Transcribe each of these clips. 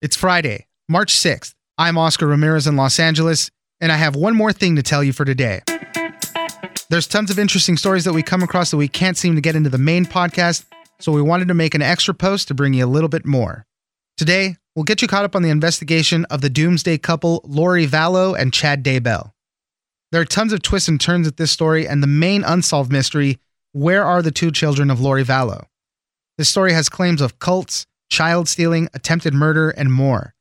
It's Friday, March 6th. I'm Oscar Ramirez in Los Angeles, and I have one more thing to tell you for today. There's tons of interesting stories that we come across that we can't seem to get into the main podcast, so we wanted to make an extra post to bring you a little bit more. Today, we'll get you caught up on the investigation of the doomsday couple Lori Vallow and Chad Daybell. There are tons of twists and turns at this story, and the main unsolved mystery, where are the two children of Lori Vallow? This story has claims of cults, child stealing, attempted murder, and more.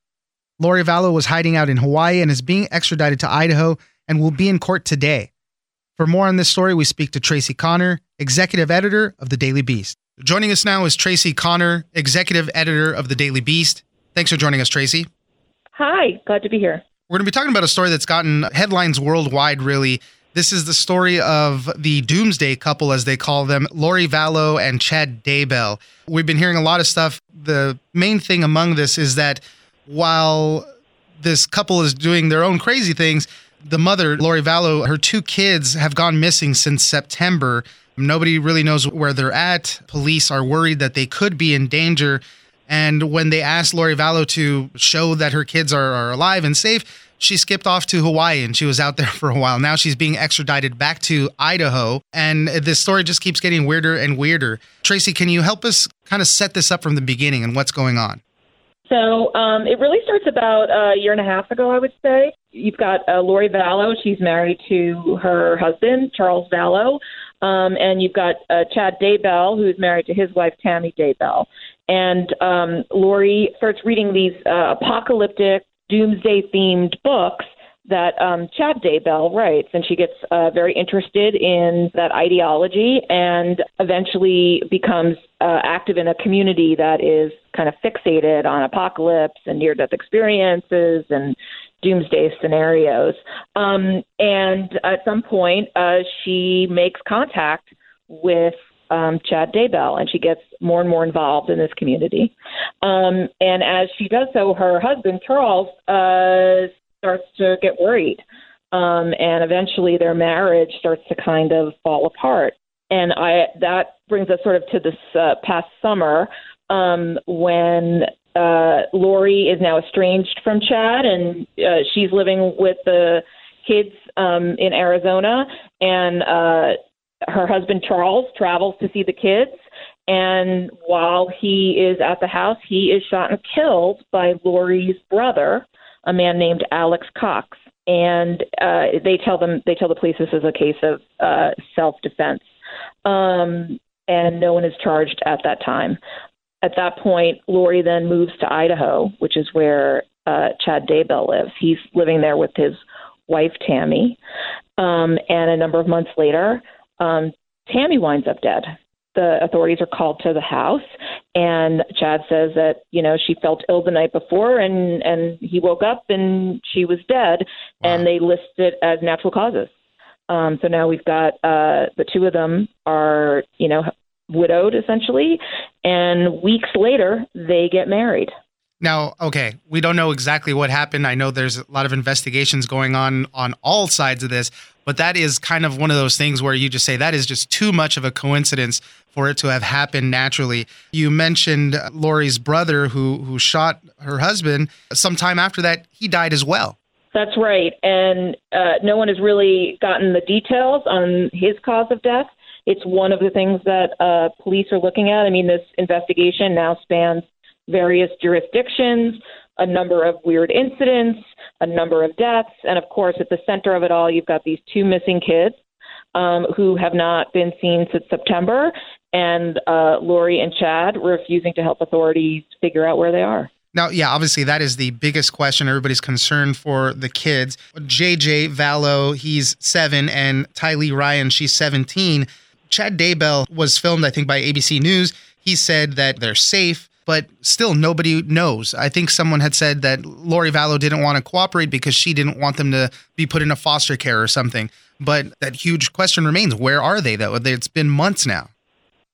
Lori Vallow was hiding out in Hawaii and is being extradited to Idaho and will be in court today. For more on this story, we speak to Tracy Connor, executive editor of The Daily Beast. Joining us now is Tracy Connor, executive editor of The Daily Beast. Thanks for joining us, Tracy. Hi, glad to be here. We're going to be talking about a story that's gotten headlines worldwide, really. This is the story of the doomsday couple, as they call them, Lori Vallow and Chad Daybell. We've been hearing a lot of stuff. The main thing among this is that while this couple is doing their own crazy things, the mother, Lori Vallow, her two kids have gone missing since September. Nobody really knows where they're at. Police are worried that they could be in danger. And when they asked Lori Vallow to show that her kids are alive and safe, she skipped off to Hawaii and she was out there for a while. Now she's being extradited back to Idaho. And this story just keeps getting weirder and weirder. Tracy, can you help us kind of set this up from the beginning and what's going on? So it really starts about a year and a half ago, I would say. You've got Lori Vallow. She's married to her husband, Charles Vallow. And you've got Chad Daybell, who's married to his wife, Tammy Daybell. And Lori starts reading these apocalyptic, doomsday-themed books that Chad Daybell writes, and she gets very interested in that ideology and eventually becomes active in a community that is kind of fixated on apocalypse and near-death experiences and doomsday scenarios. And at some point, she makes contact with Chad Daybell, and she gets more and more involved in this community. And as she does so, her husband, Charles, starts to get worried. And eventually their marriage starts to kind of fall apart. And that brings us sort of to this past summer when Lori is now estranged from Chad, and she's living with the kids in Arizona, and her husband, Charles, travels to see the kids, and while he is at the house, he is shot and killed by Lori's brother, a man named Alex Cox. And they tell the police this is a case of self-defense, and no one is charged at that time. At that point, Lori then moves to Idaho, which is where Chad Daybell lives. He's living there with his wife, Tammy, and a number of months later, Tammy winds up dead. The authorities are called to the house, and Chad says that, you know, she felt ill the night before, and he woke up and she was dead. Wow. And they list it as natural causes. So now we've got the two of them are, you know, widowed essentially, and weeks later they get married. Now, okay, we don't know exactly what happened. I know there's a lot of investigations going on all sides of this, but that is kind of one of those things where you just say that is just too much of a coincidence for it to have happened naturally. You mentioned Lori's brother who shot her husband. Sometime after that, he died as well. That's right. And no one has really gotten the details on his cause of death. It's one of the things that police are looking at. I mean, this investigation now spans various jurisdictions, a number of weird incidents, a number of deaths. And of course, at the center of it all, you've got these two missing kids who have not been seen since September, and Lori and Chad refusing to help authorities figure out where they are. Now, yeah, obviously that is the biggest question. Everybody's concerned for the kids. J.J. Vallow, he's 7, and Tylee Ryan, she's 17. Chad Daybell was filmed, I think, by ABC News. He said that they're safe, but still nobody knows. I think someone had said that Lori Vallow didn't want to cooperate because she didn't want them to be put in a foster care or something. But that huge question remains. Where are they, though? It's been months now.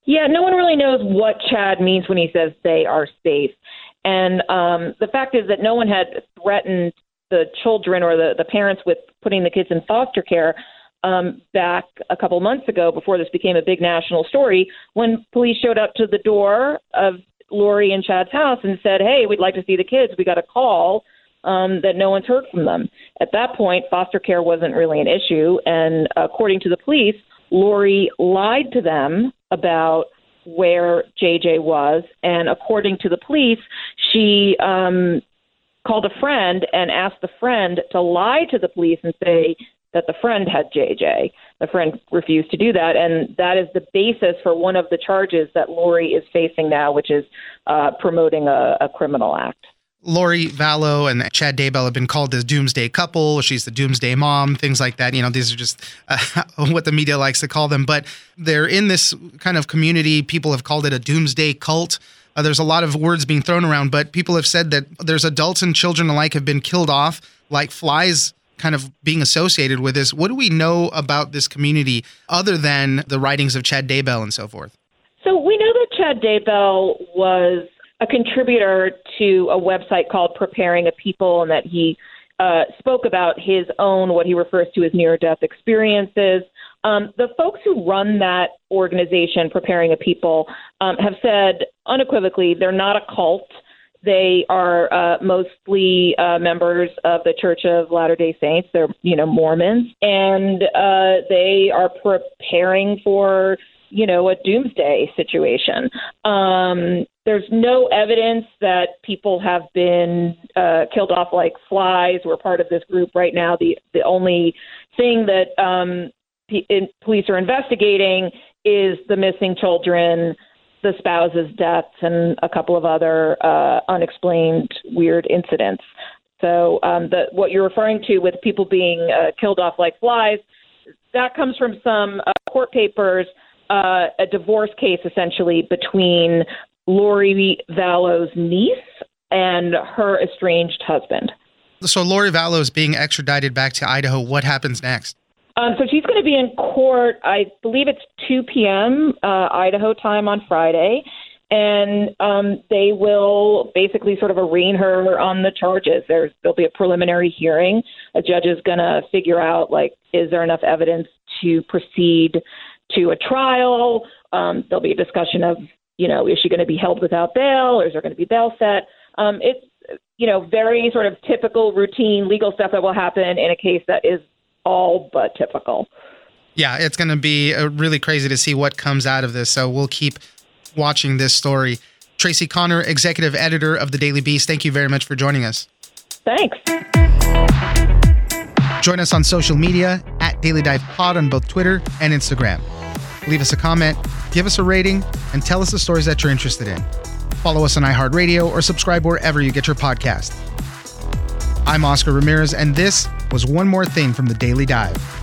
Yeah, no one really knows what Chad means when he says they are safe. And the fact is that no one had threatened the children or the parents with putting the kids in foster care back a couple months ago, before this became a big national story, when police showed up to the door of Lori and Chad's house and said, hey, we'd like to see the kids. We got a call that no one's heard from them. At that point, foster care wasn't really an issue. And according to the police, Lori lied to them about where J.J. was. And according to the police, she called a friend and asked the friend to lie to the police and say that the friend had J.J. The friend refused to do that, and that is the basis for one of the charges that Lori is facing now, which is promoting a criminal act. Lori Vallow and Chad Daybell have been called the doomsday couple. She's the doomsday mom, things like that. You know, these are just what the media likes to call them. But they're in this kind of community. People have called it a doomsday cult. There's a lot of words being thrown around, but people have said that there's adults and children alike have been killed off like flies, kind of being associated with this. What do we know about this community other than the writings of Chad Daybell and so forth? So we know that Chad Daybell was a contributor to a website called Preparing a People, and that he spoke about his own, what he refers to as near-death experiences. The folks who run that organization, Preparing a People, have said unequivocally they're not a cult. They are mostly members of the Church of Latter-day Saints. They're, you know, Mormons, and they are preparing for, you know, a doomsday situation. There's no evidence that people have been killed off like flies. We're part of this group right now. The only thing that police are investigating is the missing children, the spouse's deaths, and a couple of other unexplained weird incidents. So what you're referring to with people being killed off like flies, that comes from some court papers, a divorce case essentially between Lori Vallow's niece and her estranged husband. So Lori Vallow is being extradited back to Idaho. What happens next? So she's going to be in court, I believe it's 2 p.m. Idaho time on Friday, and they will basically sort of arraign her on the charges. There'll be a preliminary hearing. A judge is going to figure out, like, is there enough evidence to proceed to a trial? There'll be a discussion of, you know, is she going to be held without bail, or is there going to be bail set? It's, you know, very sort of typical routine legal stuff that will happen in a case that is all but typical. Yeah, it's going to be really crazy to see what comes out of this. So we'll keep watching this story. Tracy Connor, executive editor of The Daily Beast, thank you very much for joining us. Thanks. Join us on social media at Daily Dive Pod on both Twitter and Instagram. Leave us a comment, give us a rating, and tell us the stories that you're interested in. Follow us on iHeartRadio or subscribe wherever you get your podcast. I'm Oscar Ramirez, and this was One More Thing from The Daily Dive.